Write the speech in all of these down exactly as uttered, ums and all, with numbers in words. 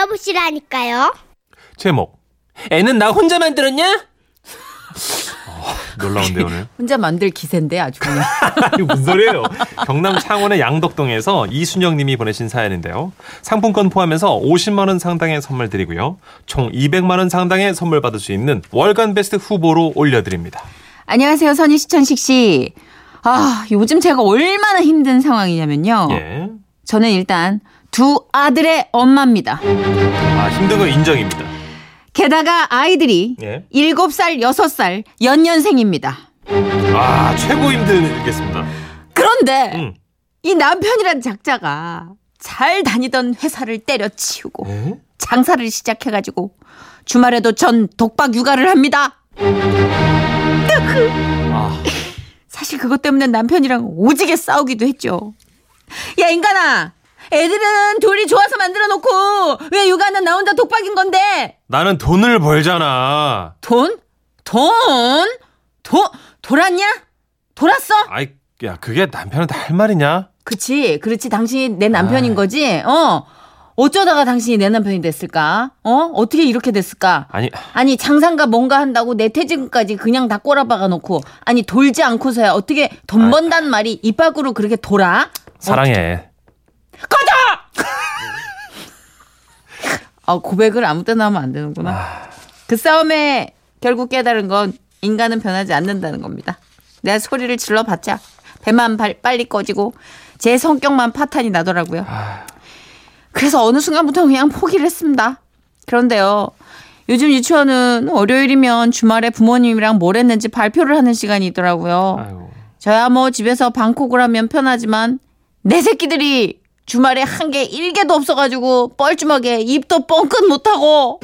들어보시라니까요. 제목, 애는 나 혼자 만들었냐? 어, 놀라운데 오늘. 혼자 만들 기세인데 아주 그냥. 이거 무슨 소리예요. 경남 창원의 양덕동에서 이순영 님이 보내신 사연인데요. 상품권 포함해서 오십만 원 상당의 선물 드리고요. 총 이백만 원 상당의 선물 받을 수 있는 월간 베스트 후보로 올려드립니다. 안녕하세요. 선희 씨, 천식 씨. 아, 요즘 제가 얼마나 힘든 상황이냐면요. 예. 저는 일단 두 아들의 엄마입니다. 아, 힘든 거 인정입니다. 게다가 아이들이 예. 일곱 살, 여섯 살 연년생입니다. 아, 최고 힘들겠습니다. 그런데 음. 이 남편이란 작자가 잘 다니던 회사를 때려치우고 예? 장사를 시작해가지고 주말에도 전 독박 육아를 합니다. 아. 사실 그것 때문에 남편이랑 오지게 싸우기도 했죠. 야, 인간아, 애들은 둘이 좋아서 만들어 놓고 왜 육아는 나 혼자 독박인 건데? 나는 돈을 벌잖아. 돈? 돈? 도, 돌았냐? 돌았어? 아이, 야, 그게 남편한테 할 말이냐? 그치, 그렇지. 당신이 내 남편인 아이. 거지? 어. 어쩌다가 당신이 내 남편이 됐을까? 어? 어떻게 이렇게 됐을까? 아니, 아니 장상가 뭔가 한다고 내 퇴직금까지 그냥 다 꼬라박아 놓고, 아니 돌지 않고서야 어떻게 돈 아이. 번단 말이 입 밖으로 그렇게 돌아? 사랑해. 꺼져! 아, 고백을 아무 때나 하면 안 되는구나. 아... 그 싸움에 결국 깨달은 건 인간은 변하지 않는다는 겁니다. 내가 소리를 질러봤자 배만 발, 빨리 꺼지고 제 성격만 파탄이 나더라고요. 아... 그래서 어느 순간부터 그냥 포기를 했습니다. 그런데요, 요즘 유치원은 월요일이면 주말에 부모님이랑 뭘 했는지 발표를 하는 시간이 있더라고요. 아이고. 저야 뭐 집에서 방콕을 하면 편하지만 내 새끼들이 주말에 한 개 일 개도 없어가지고 뻘쭘하게 입도 뻥끗 못하고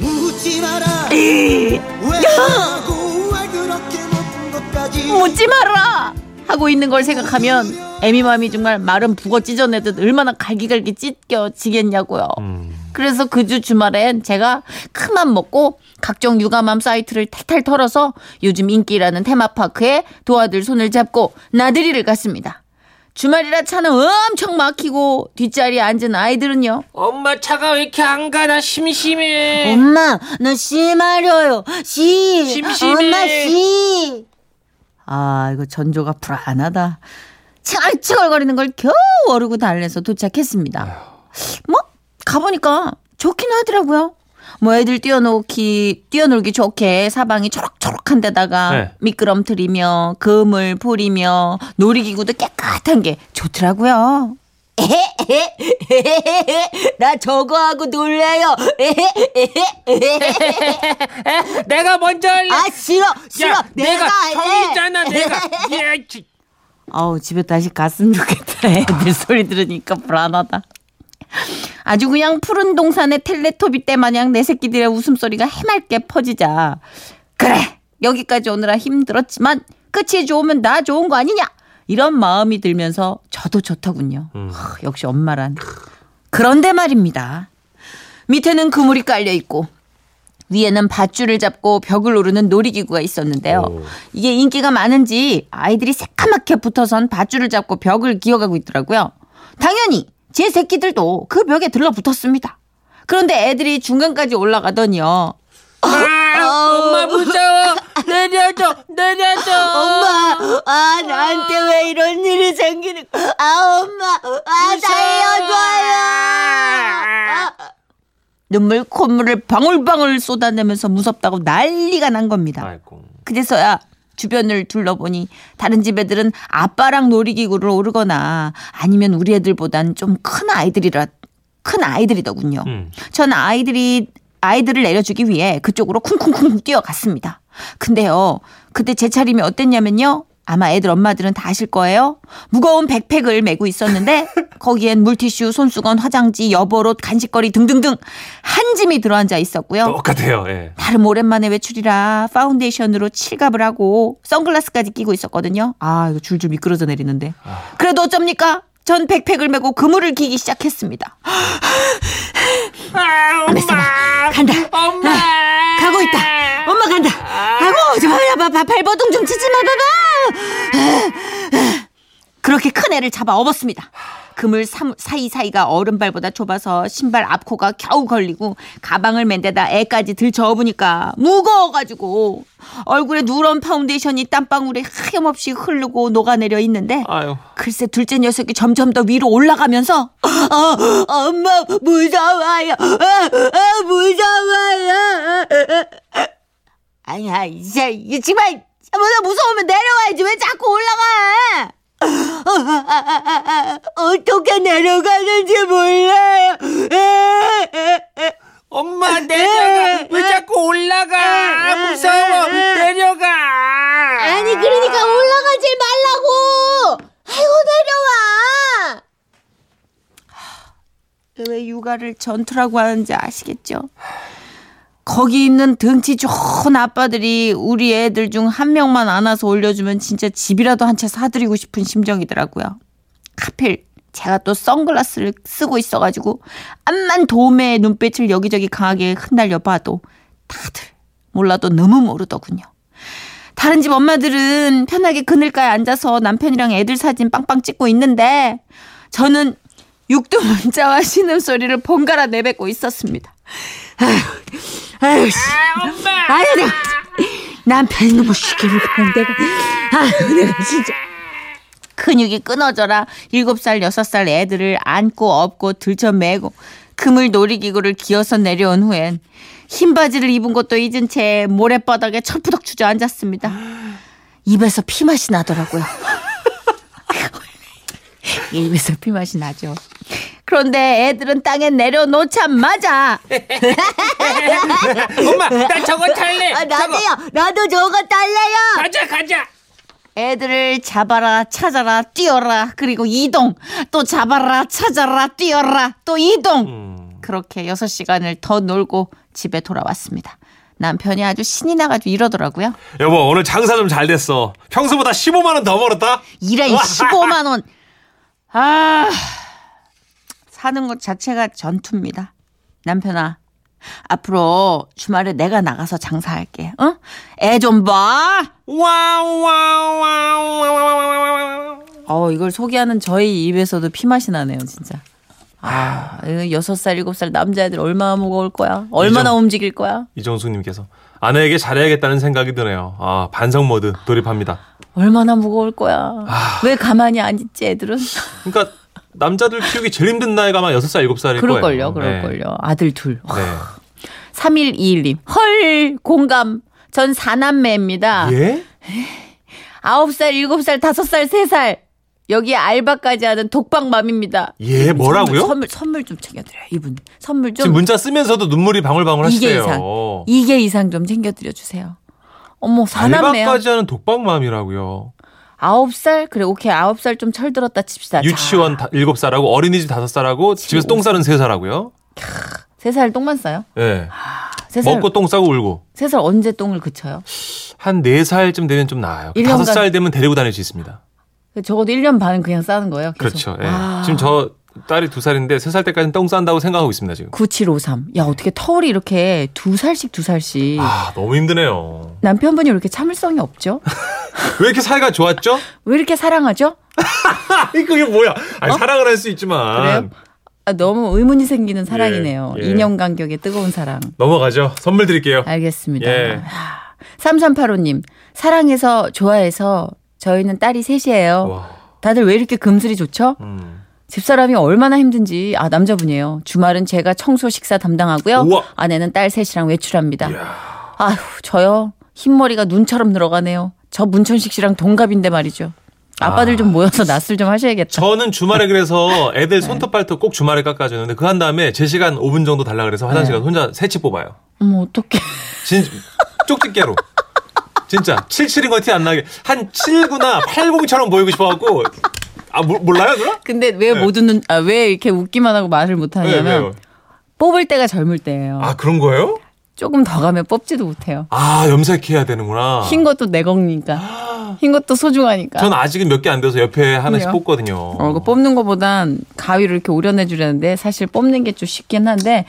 묻지 마라 왜 하고 왜 그렇게 못한 것까지 묻지 마라 하고 있는 걸 생각하면 애미맘이 정말 마른 북어 찢어내듯 얼마나 갈기갈기 찢겨지겠냐고요. 음. 그래서 그 주 주말엔 제가 큰맘 먹고 각종 육아맘 사이트를 탈탈 털어서 요즘 인기라는 테마파크에 도아들 손을 잡고 나들이를 갔습니다. 주말이라 차는 엄청 막히고 뒷자리에 앉은 아이들은요. 엄마 차가 왜 이렇게 안 가나 심심해. 엄마 나 씨 마려요. 씨. 심심해. 엄마 씨. 아, 이거 전조가 불안하다. 칭얼칭얼거리는 걸 겨우 어르고 달래서 도착했습니다. 뭐 가보니까 좋긴 하더라고요. 뭐 애들 뛰어놀기, 뛰어놀기 좋게 사방이 초록초록한 데다가 네. 미끄럼틀이며 그물 풀이며 놀이기구도 깨끗한 게 좋더라고요. 나 저거 하고 놀래요. 내가 먼저 할래. 아 싫어 싫어. 야, 내가 형이잖아 내가. 내가. 아우, 집에 다시 갔으면 좋겠다. 애들 소리 들으니까 불안하다. 아주 그냥 푸른 동산의 텔레토비 때 마냥 내 새끼들의 웃음소리가 해맑게 퍼지자, 그래 여기까지 오느라 힘들었지만 끝이 좋으면 나 좋은 거 아니냐, 이런 마음이 들면서 저도 좋더군요. 음. 하, 역시 엄마란. 그런데 말입니다, 밑에는 그물이 깔려있고 위에는 밧줄을 잡고 벽을 오르는 놀이기구가 있었는데요. 오. 이게 인기가 많은지 아이들이 새까맣게 붙어선 밧줄을 잡고 벽을 기어가고 있더라고요. 당연히 제 새끼들도 그 벽에 들러붙었습니다. 그런데 애들이 중간까지 올라가더니요. 아, 어, 엄마 무서워. 내려줘. 내려줘. 엄마. 아, 나한테 왜 이런 일이 생기는. 아, 엄마. 아, 살려줘요. 아. 눈물 콧물을 방울방울 쏟아내면서 무섭다고 난리가 난 겁니다. 아이고. 그래서야 주변을 둘러보니 다른 집 애들은 아빠랑 놀이기구를 오르거나 아니면 우리 애들보단 좀 큰 아이들이라 큰 아이들이더군요. 음. 전 아이들이 아이들을 내려주기 위해 그쪽으로 쿵쿵쿵 뛰어갔습니다. 근데요, 그때 제 차림이 어땠냐면요. 아마 애들 엄마들은 다 아실 거예요. 무거운 백팩을 메고 있었는데 거기엔 물티슈, 손수건, 화장지, 여벌옷, 간식거리 등등등 한 짐이 들어앉아 있었고요. 똑같아요. 예. 나름 오랜만에 외출이라 파운데이션으로 칠갑을 하고 선글라스까지 끼고 있었거든요. 아, 이거 줄줄 미끄러져 내리는데. 아. 그래도 어쩝니까? 전 백팩을 메고 그물을 기기 시작했습니다. 아, 엄마. 간다. 엄마. 아, 가고 있다. 엄마 간다. 아고, 좀 봐봐. 발버둥 좀 치지 마. 봐봐. 그렇게 큰 애를 잡아 업었습니다. 그물 사이사이가 얼음발보다 좁아서 신발 앞코가 겨우 걸리고 가방을 맨 데다 애까지 들쳐보니까 무거워가지고 얼굴에 누런 파운데이션이 땀방울에 하염없이 흐르고 녹아내려 있는데 아유. 글쎄 둘째 녀석이 점점 더 위로 올라가면서 어, 엄마 무서워요. 어, 어, 무서워요. 아니야 이제 이 집안 무서우면 내려와야지 왜 자꾸 올라가. 어떻게 내려가는지 몰라요. 엄마 내려가. 왜 자꾸 올라가. 무서워. 내려가. 아니 그러니까 올라가지 말라고. 아이고 내려와. 왜 육아를 전투라고 하는지 아시겠죠? 거기 있는 등치 좋은 아빠들이 우리 애들 중 한 명만 안아서 올려주면 진짜 집이라도 한 채 사드리고 싶은 심정이더라고요. 하필 제가 또 선글라스를 쓰고 있어가지고 암만 도우미의 눈빛을 여기저기 강하게 흩날려 봐도 다들 몰라도 너무 모르더군요. 다른 집 엄마들은 편하게 그늘가에 앉아서 남편이랑 애들 사진 빵빵 찍고 있는데 저는 육두 문자와 신음소리를 번갈아 내뱉고 있었습니다. 아휴. 아유, 씨. 아유, 내가. 남편이 너무 쉽게 물건 내가. 아유, 내가 진짜. 근육이 끊어져라. 일곱 살, 여섯 살 애들을 안고 업고 들쳐매고 그물 놀이기구를 기어서 내려온 후엔 흰 바지를 입은 것도 잊은 채 모래바닥에 철푸덕 주저앉았습니다. 입에서 피맛이 나더라고요. 입에서 피맛이 나죠. 그런데 애들은 땅에 내려놓자마자 엄마 나 저거 탈래. 아, 나도요. 저거. 나도 저거 탈래요. 가자 가자. 애들을 잡아라 찾아라 뛰어라 그리고 이동. 또 잡아라 찾아라 뛰어라 또 이동. 음. 그렇게 여섯 시간을 더 놀고 집에 돌아왔습니다. 남편이 아주 신이 나가지고 이러더라고요. 여보 오늘 장사 좀 잘 됐어. 평소보다 십오만 원 더 벌었다. 이래 십오만 원. 아... 사는 것 자체가 전투입니다. 남편아, 앞으로 주말에 내가 나가서 장사할게. 어? 애 좀 봐. 와우 와우 와우 와우. 어, 이걸 소개하는 저희 입에서도 피맛이 나네요, 진짜. 아, 여섯 살, 일곱 살 남자애들 얼마나 무거울 거야? 얼마나 이정, 움직일 거야? 이정숙님께서 아내에게 잘해야겠다는 생각이 드네요. 아, 반성 모드 돌입합니다. 얼마나 무거울 거야? 아. 왜 가만히 안 있지, 애들은? 그러니까 남자들 키우기 제일 힘든 나이가 아마 여섯 살, 일곱 살일 그럴 거예요. 그럴걸요. 그럴걸요. 네. 아들 둘. 네. 삼일이일님. 헐 공감. 전 사남매입니다. 예? 아홉 살, 일곱 살, 다섯 살, 세 살. 여기에 알바까지 하는 독박맘입니다. 예? 뭐라고요? 선물, 선물, 선물 좀 챙겨드려요. 이분. 선물 좀. 지금 문자 쓰면서도 눈물이 방울방울 하시네요. 이게 이상. 이상 좀 챙겨드려 주세요. 어머 사남매야. 알바까지 하는 독박맘이라고요. 아홉 살? 그래 오케이 아홉 살 좀 철들었다 칩시다. 유치원 다, 일곱 살하고 어린이집 다섯 살하고 집에서 똥 싸는 세 살하고요. 세 살 똥만 싸요? 네. 아, 세 살, 먹고 똥 싸고 울고. 세 살 언제 똥을 그쳐요? 한 네 살쯤 되면 좀 나아요. 일 년간... 다섯 살 되면 데리고 다닐 수 있습니다. 적어도 일 년 반은 그냥 싸는 거예요? 계속. 그렇죠. 네. 아. 지금 저 딸이 두 살인데 세 살 때까지는 똥 싼다고 생각하고 있습니다. 지금. 구칠오삼. 야 어떻게 터울이 이렇게 두 살씩 두 살씩. 아 너무 힘드네요. 남편분이 왜 이렇게 참을성이 없죠? 왜 이렇게 사이가 좋았죠? 왜 이렇게 사랑하죠? 이게 뭐야? 아니, 어? 사랑을 할 수 있지만. 그래요? 아, 너무 의문이 생기는 사랑이네요. 예, 예. 이 년 간격의 뜨거운 사랑. 넘어가죠. 선물 드릴게요. 알겠습니다. 예. 삼삼팔오님. 사랑해서 좋아해서 저희는 딸이 셋이에요. 와. 다들 왜 이렇게 금슬이 좋죠? 음. 집사람이 얼마나 힘든지. 아 남자분이에요. 주말은 제가 청소 식사 담당하고요. 우와. 아내는 딸 셋이랑 외출합니다. 이야. 아휴 저요. 흰머리가 눈처럼 늘어가네요. 저 문천식 씨랑 동갑인데 말이죠. 아빠들 아. 좀 모여서 낯을 좀 하셔야겠다. 저는 주말에 그래서 애들 손톱 발톱 꼭 주말에 깎아주는데 그 한 다음에 제 시간 오 분 정도 달라 그래서 화장실 가서 혼자 세치 뽑아요. 어머 어떡해. 진짜 쪽집게로. 진짜 칠칠인 거 티 안 나게 한 칠구나 팔공처럼 보이고 싶어갖고. 아 모, 몰라요 누나? 근데 왜 못 네. 웃는 아, 왜 이렇게 웃기만 하고 말을 못 하냐면 네, 네. 뽑을 때가 젊을 때예요. 아 그런 거예요? 조금 더 가면 뽑지도 못해요. 아 염색해야 되는구나. 흰 것도 내공이니까. 흰 것도 소중하니까. 전 아직은 몇 개 안 돼서 옆에 하나씩 그래요? 뽑거든요. 어, 그 뽑는 것보단 가위를 이렇게 오려내주려는데 사실 뽑는 게 좀 쉽긴 한데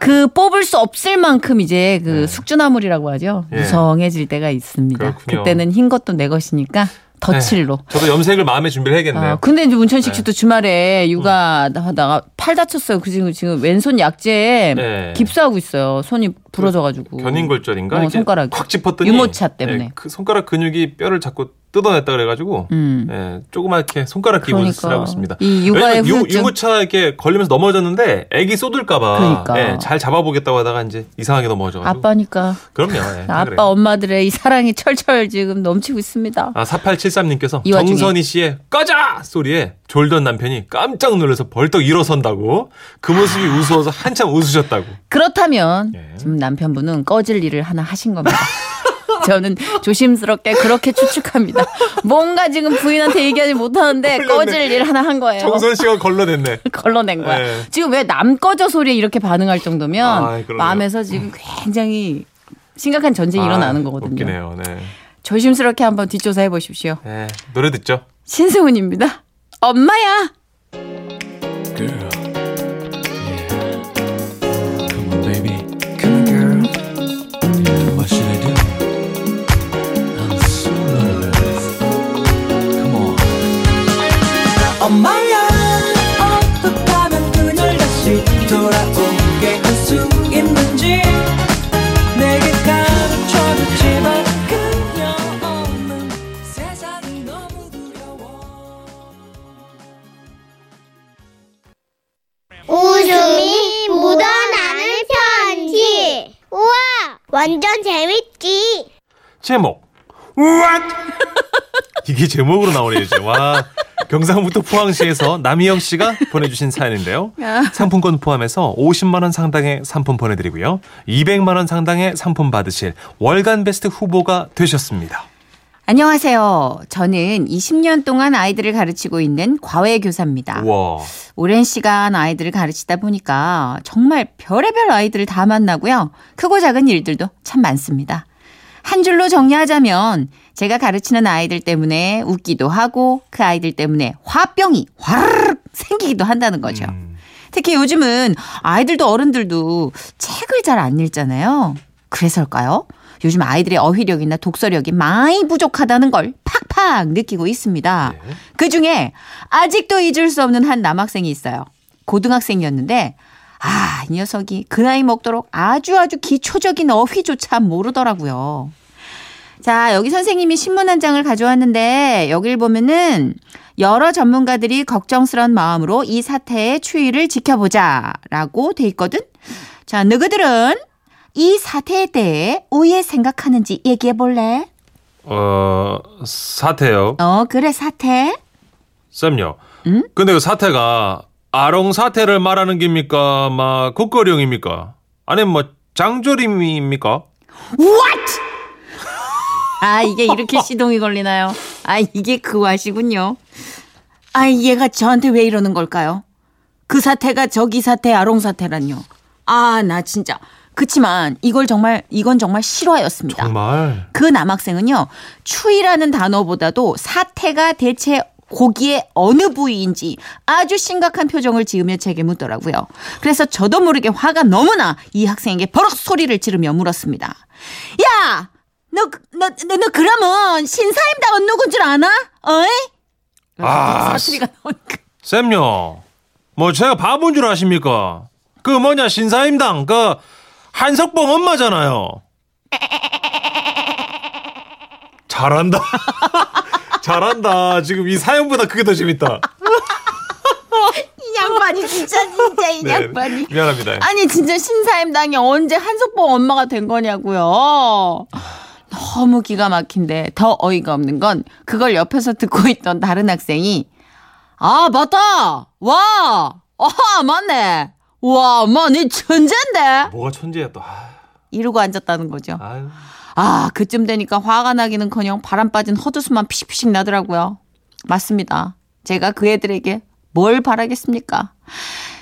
그 뽑을 수 없을 만큼 이제 그 네. 숙주나물이라고 하죠. 예. 무성해질 때가 있습니다. 그렇군요. 그때는 흰 것도 내 것이니까 덧칠로. 네. 저도 염색을 마음에 준비를 해야겠네요. 아, 근데 이제 문천식 씨도 네. 주말에 육아하다가 음. 팔 다쳤어요. 그 지금 지금 왼손 약재에 네. 깁스하고 있어요. 손이 부러져가지고. 그 견인골절인가? 어, 손가락 확 짚었더니 유모차 때문에 네. 그 손가락 근육이 뼈를 자꾸 뜯어냈다 그래가지고 음. 네. 조그맣게 손가락 기부를 쓰라고 있습니다. 이 육아의 후유증. 유모차 이렇게 걸리면서 넘어졌는데 애기 쏟을까봐 그러니까. 네. 잘 잡아보겠다고 하다가 이제 이상하게 넘어져가지고. 아빠니까. 그럼요. 네. 아빠 그래요. 엄마들의 이 사랑이 철철 지금 넘치고 있습니다. 아 사팔칠삼님께서 정선희 씨의 꺼져 소리에 졸던 남편이 깜짝 놀라서 벌떡 일어선다고 그 모습이 우스워서 한참 웃으셨다고. 그렇다면 예. 지금 남편분은 꺼질 일을 하나 하신 겁니다. 저는 조심스럽게 그렇게 추측합니다. 뭔가 지금 부인한테 얘기하지 못하는데 걸렸네. 꺼질 일 하나 한 거예요. 정선 씨가 걸러냈네. 걸러낸 거야. 네. 지금 왜 남 꺼져 소리에 이렇게 반응할 정도면 아, 마음에서 지금 굉장히 심각한 전쟁이 아, 일어나는 거거든요. 웃기네요. 네. 조심스럽게 한번 뒷조사해 보십시오. 네. 노래 듣죠. 신승훈입니다. 엄마야. Girl. 엄마야 어떻게 하면 그날 다시 돌아오게 할 수 있는지 내게 가르쳐줬지만 그녀 없는 세상이 너무 두려워. 웃음이 묻어나는 편지. 우와 완전 재밌지. 제목 우왓 이게 제목으로 나오네요. 와 경상북도 포항시에서 남희영 씨가 보내주신 사연인데요. 상품권 포함해서 오십만 원 상당의 상품 보내드리고요. 이백만 원 상당의 상품 받으실 월간 베스트 후보가 되셨습니다. 안녕하세요. 저는 이십 년 동안 아이들을 가르치고 있는 과외교사입니다. 우와. 오랜 시간 아이들을 가르치다 보니까 정말 별의별 아이들을 다 만나고요. 크고 작은 일들도 참 많습니다. 한 줄로 정리하자면 제가 가르치는 아이들 때문에 웃기도 하고 그 아이들 때문에 화병이 화르륵 생기기도 한다는 거죠. 음. 특히 요즘은 아이들도 어른들도 책을 잘 안 읽잖아요. 그래서일까요? 요즘 아이들의 어휘력이나 독서력이 많이 부족하다는 걸 팍팍 느끼고 있습니다. 네. 그중에 아직도 잊을 수 없는 한 남학생이 있어요. 고등학생이었는데 아, 이 녀석이 그 나이 먹도록 아주 아주 기초적인 어휘조차 모르더라고요. 자, 여기 선생님이 신문 한 장을 가져왔는데 여기를 보면은 여러 전문가들이 걱정스러운 마음으로 이 사태의 추이를 지켜보자라고 돼 있거든. 자, 너희들은 이 사태에 대해 어떻게 생각하는지 얘기해 볼래? 어, 사태요? 어, 그래 사태. 쌤요. 응? 근데 그 사태가 아롱 사태를 말하는 겁니까? 막 국거령입니까? 아니면 뭐 장조림입니까? What? 아 이게 이렇게 시동이 걸리나요? 아 이게 그 와시군요. 아 얘가 저한테 왜 이러는 걸까요? 그 사태가 저기 사태 아롱 사태란요. 아 나 진짜. 그치만 이걸 정말 이건 정말 실화였습니다. 정말. 그 남학생은요 추위라는 단어보다도 사태가 대체 고기의 어느 부위인지 아주 심각한 표정을 지으며 제게 묻더라고요. 그래서 저도 모르게 화가 너무나 이 학생에게 버럭 소리를 지르며 물었습니다. 야! 너, 너, 너, 너 그러면 신사임당은 누군 줄 아나? 어이? 아, 사투리가 나오니까. 쌤요. 뭐 제가 바본 줄 아십니까? 그 뭐냐 신사임당 그 한석봉 엄마잖아요. 잘한다. 잘한다. 지금 이 사연보다 그게 더 재밌다. 이 양반이 진짜 진짜 이 네, 양반이. 미안합니다. 아니 진짜 신사임당이 언제 한석봉 엄마가 된 거냐고요. 너무 기가 막힌데 더 어이가 없는 건 그걸 옆에서 듣고 있던 다른 학생이 아 맞다. 와. 아 맞네. 와 엄마 니 천재인데. 뭐가 천재야 또. 이러고 앉았다는 거죠. 아유. 아 그쯤 되니까 화가 나기는커녕 바람 빠진 헛웃음만 피식피식 나더라고요. 맞습니다. 제가 그 애들에게 뭘 바라겠습니까?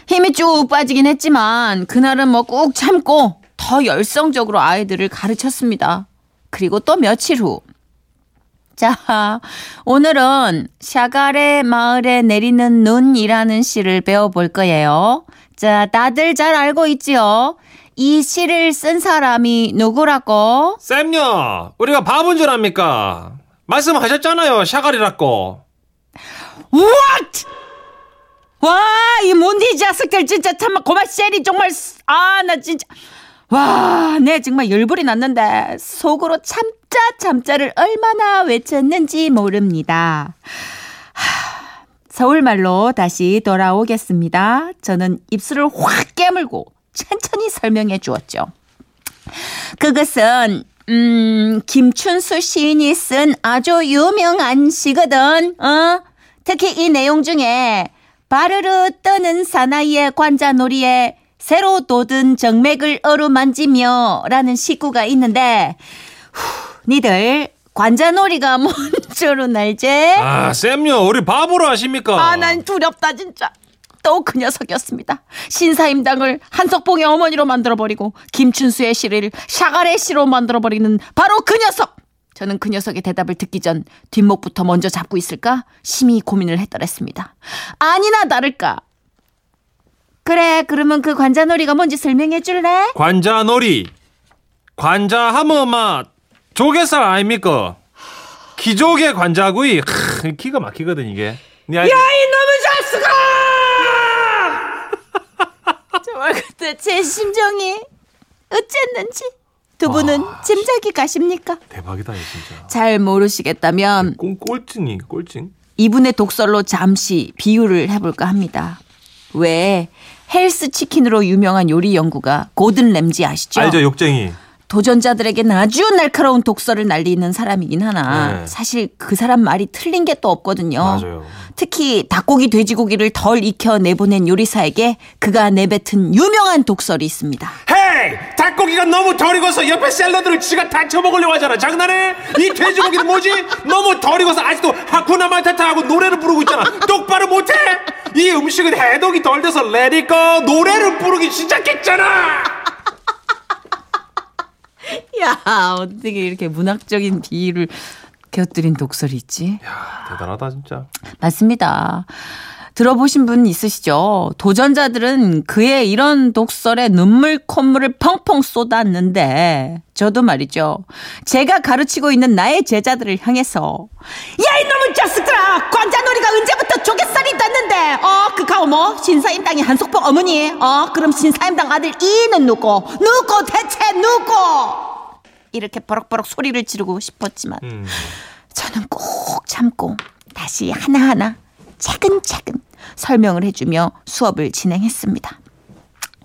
힘이 쭉 빠지긴 했지만 그날은 뭐 꾹 참고 더 열성적으로 아이들을 가르쳤습니다. 그리고 또 며칠 후. 자 오늘은 샤갈의 마을에 내리는 눈이라는 시를 배워볼 거예요. 자 다들 잘 알고 있지요? 이 시를 쓴 사람이 누구라고? 쌤요, 우리가 바본 줄 압니까? 말씀하셨잖아요. 샤갈이라고. What? 와, 이 몬디 자식들 진짜 참마 고마세리 정말. 아, 나 진짜. 와, 내 정말 열불이 났는데 속으로 참자 참자를 얼마나 외쳤는지 모릅니다. 하, 서울말로 다시 돌아오겠습니다. 저는 입술을 확 깨물고 천천히 설명해 주었죠. 그것은 음, 김춘수 시인이 쓴 아주 유명한 시거든. 어? 특히 이 내용 중에 바르르 떠는 사나이의 관자놀이에 새로 돋은 정맥을 어루만지며 라는 시구가 있는데, 후, 니들 관자놀이가 뭔 줄은 알지? 아, 쌤요, 우리 바보로 아십니까? 아, 난 두렵다 진짜. 또 그 녀석이었습니다. 신사임당을 한석봉의 어머니로 만들어버리고 김춘수의 시를 샤갈의 시로 만들어버리는 바로 그 녀석! 저는 그 녀석의 대답을 듣기 전 뒷목부터 먼저 잡고 있을까? 심히 고민을 했더랬습니다. 아니나 다를까. 그래, 그러면 그 관자놀이가 뭔지 설명해 줄래? 관자놀이. 관자하면 막 조개살 아닙니까? 기조개 관자구이. 크, 기가 막히거든 이게. 야, 이 놈의 자식아! 그때 제 심정이 어쨌는지 두 분은 아, 짐작이 가십니까? 대박이다 진짜. 잘 모르시겠다면 꼴찌니 꼴찌? 이분의 독설로 잠시 비유를 해볼까 합니다. 왜 헬스 치킨으로 유명한 요리 연구가 고든 램지 아시죠? 알죠, 욕쟁이. 도전자들에겐 아주 날카로운 독설을 날리는 사람이긴 하나 네. 사실 그 사람 말이 틀린 게 또 없거든요. 맞아요. 특히 닭고기, 돼지고기를 덜 익혀 내보낸 요리사에게 그가 내뱉은 유명한 독설이 있습니다. 헤이! 닭고기가 너무 덜 익어서 옆에 샐러드를 지가 다 쳐먹으려고 하잖아. 장난해? 이 돼지고기는 뭐지? 너무 덜 익어서 아직도 하쿠나 마타타 하고 노래를 부르고 있잖아. 똑바로 못해? 이 음식은 해독이 덜 돼서 레디꺼 노래를 부르기 시작했잖아. 야, 어떻게 이렇게 문학적인 비유를 곁들인 독설이 있지? 야, 대단하다 진짜. 맞습니다. 들어보신 분 있으시죠? 도전자들은 그의 이런 독설에 눈물 콧물을 펑펑 쏟았는데 저도 말이죠. 제가 가르치고 있는 나의 제자들을 향해서 야, 이놈의 자식들아! 관자놀이가 언제부터 조개살이 됐는데! 어, 그거 뭐? 신사임당이 한석봉 어머니? 어, 그럼 신사임당 아들 이는 누구? 누구 대체 누구? 이렇게 버럭버럭 소리를 지르고 싶었지만 음. 저는 꼭 참고 다시 하나하나 차근차근 설명을 해주며 수업을 진행했습니다.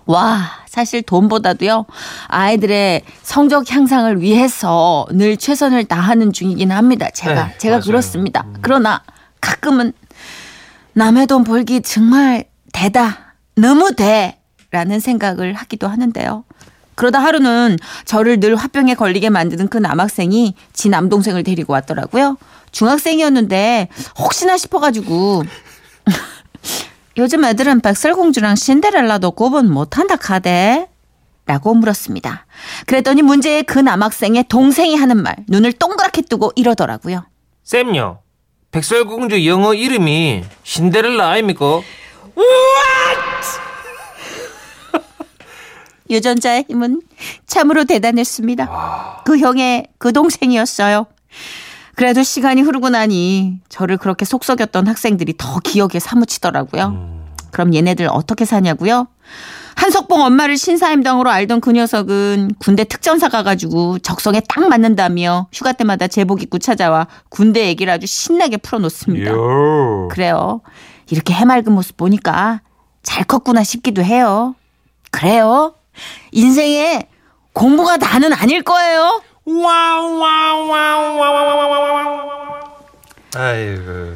와, 사실 돈보다도요 아이들의 성적 향상을 위해서 늘 최선을 다하는 중이긴 합니다. 제가 네, 제가 맞아요. 그렇습니다. 그러나 가끔은 남의 돈 벌기 정말 대다 너무 대라는 생각을 하기도 하는데요. 그러다 하루는 저를 늘 화병에 걸리게 만드는 그 남학생이 지 남동생을 데리고 왔더라고요. 중학생이었는데 혹시나 싶어가지고 요즘 애들은 백설공주랑 신데렐라도 구분 못한다 카대? 라고 물었습니다. 그랬더니 문제의 그 남학생의 동생이 하는 말 눈을 동그랗게 뜨고 이러더라고요. 쌤요, 백설공주 영어 이름이 신데렐라 아닙니까? What? 유전자의 힘은 참으로 대단했습니다. 와. 그 형의 그 동생이었어요. 그래도 시간이 흐르고 나니 저를 그렇게 속썩였던 학생들이 더 기억에 사무치더라고요. 음. 그럼 얘네들 어떻게 사냐고요? 한석봉 엄마를 신사임당으로 알던 그 녀석은 군대 특전사 가가지고 적성에 딱 맞는다며 휴가 때마다 제복 입고 찾아와 군대 얘기를 아주 신나게 풀어놓습니다. 요. 그래요. 이렇게 해맑은 모습 보니까 잘 컸구나 싶기도 해요. 그래요. 인생에 공부가 다는 아닐 거예요. 아이고.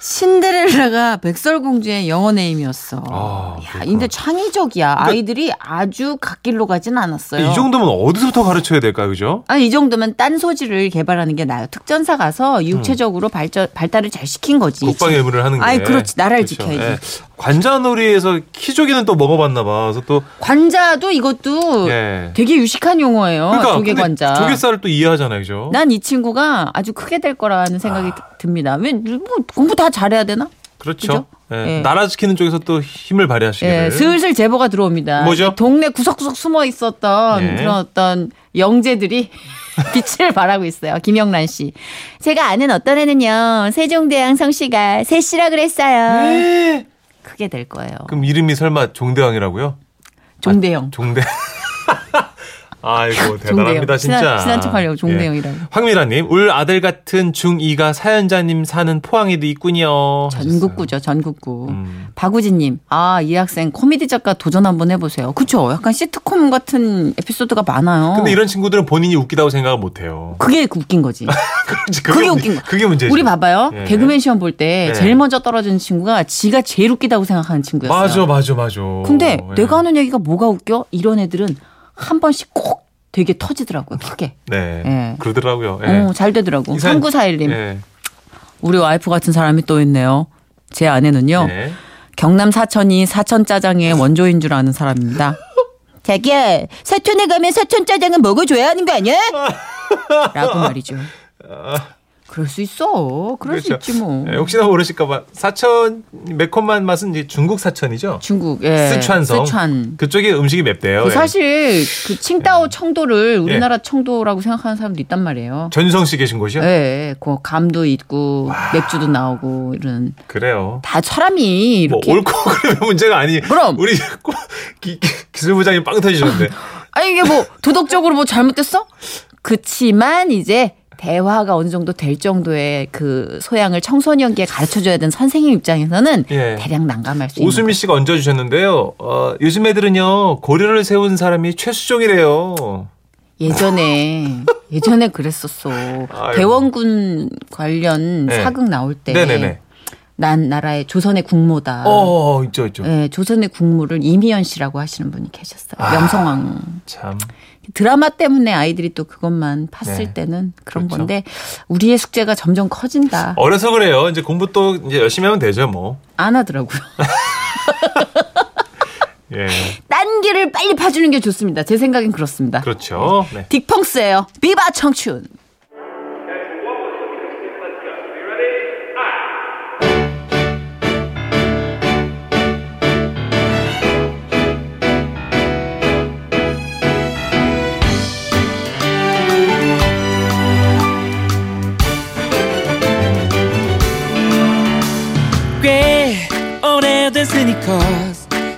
신데렐라가 백설공주의 영어 네임이었어. 아, 야, 근데 창의적이야. 그러니까, 아이들이 아주 갓길로 가진 않았어요. 이 정도면 어디서부터 가르쳐야 될까요, 그죠? 아니, 이 정도면 딴 소질을 개발하는 게 나아요. 특전사 가서 육체적으로 음. 발전, 발달을 잘 시킨 거지. 국방 의무를 하는 게. 아니, 그렇지. 나라를 그렇죠. 지켜야지. 예. 관자놀이에서 키조개는 또 먹어봤나 봐. 그래서 또 관자도 이것도 예. 되게 유식한 용어예요. 그러니까, 조개 관자. 조개살을 또 이해하잖아요, 그죠? 난 이 친구가 아주 크게 될 거라는 생각이 아. 듭니다. 왜, 뭐, 공부 다 잘해야 되나? 그렇죠. 그죠? 네. 네. 나라 지키는 쪽에서 또 힘을 발휘하시기를. 네. 슬슬 제보가 들어옵니다. 뭐죠? 동네 구석구석 숨어 있었던 네. 그런 어떤 영재들이 빛을 발하고 있어요. 김영란 씨. 제가 아는 어떤 애는요. 세종대왕 성씨가 세씨라 그랬어요. 네. 그게 될 거예요. 그럼 이름이 설마 종대왕이라고요? 종대형. 아, 종대. 아이고 대단합니다. 종대형. 진짜. 친한, 친한 척하려고 종대형이라고. 예. 황미라님. 울 아들 같은 중이가 사연자님 사는 포항에도 있군요. 전국구죠. 전국구. 음. 박우진님. 아, 이 학생 코미디 작가 도전 한번 해보세요. 그렇죠. 약간 시트콤 같은 에피소드가 많아요. 근데 이런 친구들은 본인이 웃기다고 생각을 못해요. 그게 웃긴 거지. 그게, 그게 웃긴 거. 그게 문제지. 우리 봐봐요. 예. 개그맨 시험 볼 때 예. 제일 먼저 떨어지는 친구가 지가 제일 웃기다고 생각하는 친구였어요. 맞아. 맞아. 맞아. 근데 예. 내가 하는 얘기가 뭐가 웃겨? 이런 애들은 한 번씩 꼭 되게 터지더라고요. 크게. 네. 예. 그러더라고요. 예. 오, 잘 되더라고. 삼구사일님. 예. 우리 와이프 같은 사람이 또 있네요. 제 아내는요. 예. 경남 사천이 사천짜장의 원조인 줄 아는 사람입니다. 자기야, 사천에 가면 사천짜장은 먹어줘야 하는 거 아니야? 라고 말이죠. 그럴 수 있어. 그럴 그렇죠. 수 있지 뭐. 예, 혹시나 모르실까봐 사천 매콤한 맛은 이제 중국 사천이죠. 중국, 예. 쓰촨성. 쓰촨. 그쪽이 음식이 맵대요. 그 사실 예. 그 칭다오 예. 청도를 우리나라 예. 청도라고 생각하는 사람도 있단 말이에요. 전성 씨 계신 곳이요? 예, 그 감도 있고 와. 맥주도 나오고 이런. 그래요. 다 사람이 이렇게. 뭐 옳고 그러면 문제가 아니. 그럼 우리 기, 기술부장님 빵 터지셨는데. 아니 이게 뭐 도덕적으로 뭐 잘못됐어? 그치만 이제. 대화가 어느 정도 될 정도의 그 소양을 청소년기에 가르쳐줘야 되는 선생님 입장에서는 예. 대략 난감할 수 있는. 오수미 씨가 얹어주셨는데요. 어, 요즘 애들은요. 고려를 세운 사람이 최수종이래요. 예전에 예전에 그랬었어. 아유. 대원군 관련 네. 사극 나올 때 네네네. 난 나라의 조선의 국모다. 어, 있죠, 있죠. 네, 조선의 국모를 이미연 씨라고 하시는 분이 계셨어요. 아, 명성황. 참. 드라마 때문에 아이들이 또 그것만 팠을 네. 때는 그런 그렇죠. 건데 우리의 숙제가 점점 커진다. 어려서 그래요. 이제 공부 또 이제 열심히 하면 되죠, 뭐. 안 하더라고요. 예. 딴 길을 빨리 파주는 게 좋습니다. 제 생각엔 그렇습니다. 그렇죠. 네. 딕펑스예요. 비바 청춘.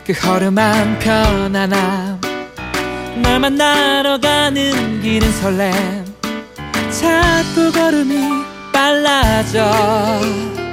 그 허름한 편안함 널 만나러 가는 길은 설렘 자꾸 걸음이 빨라져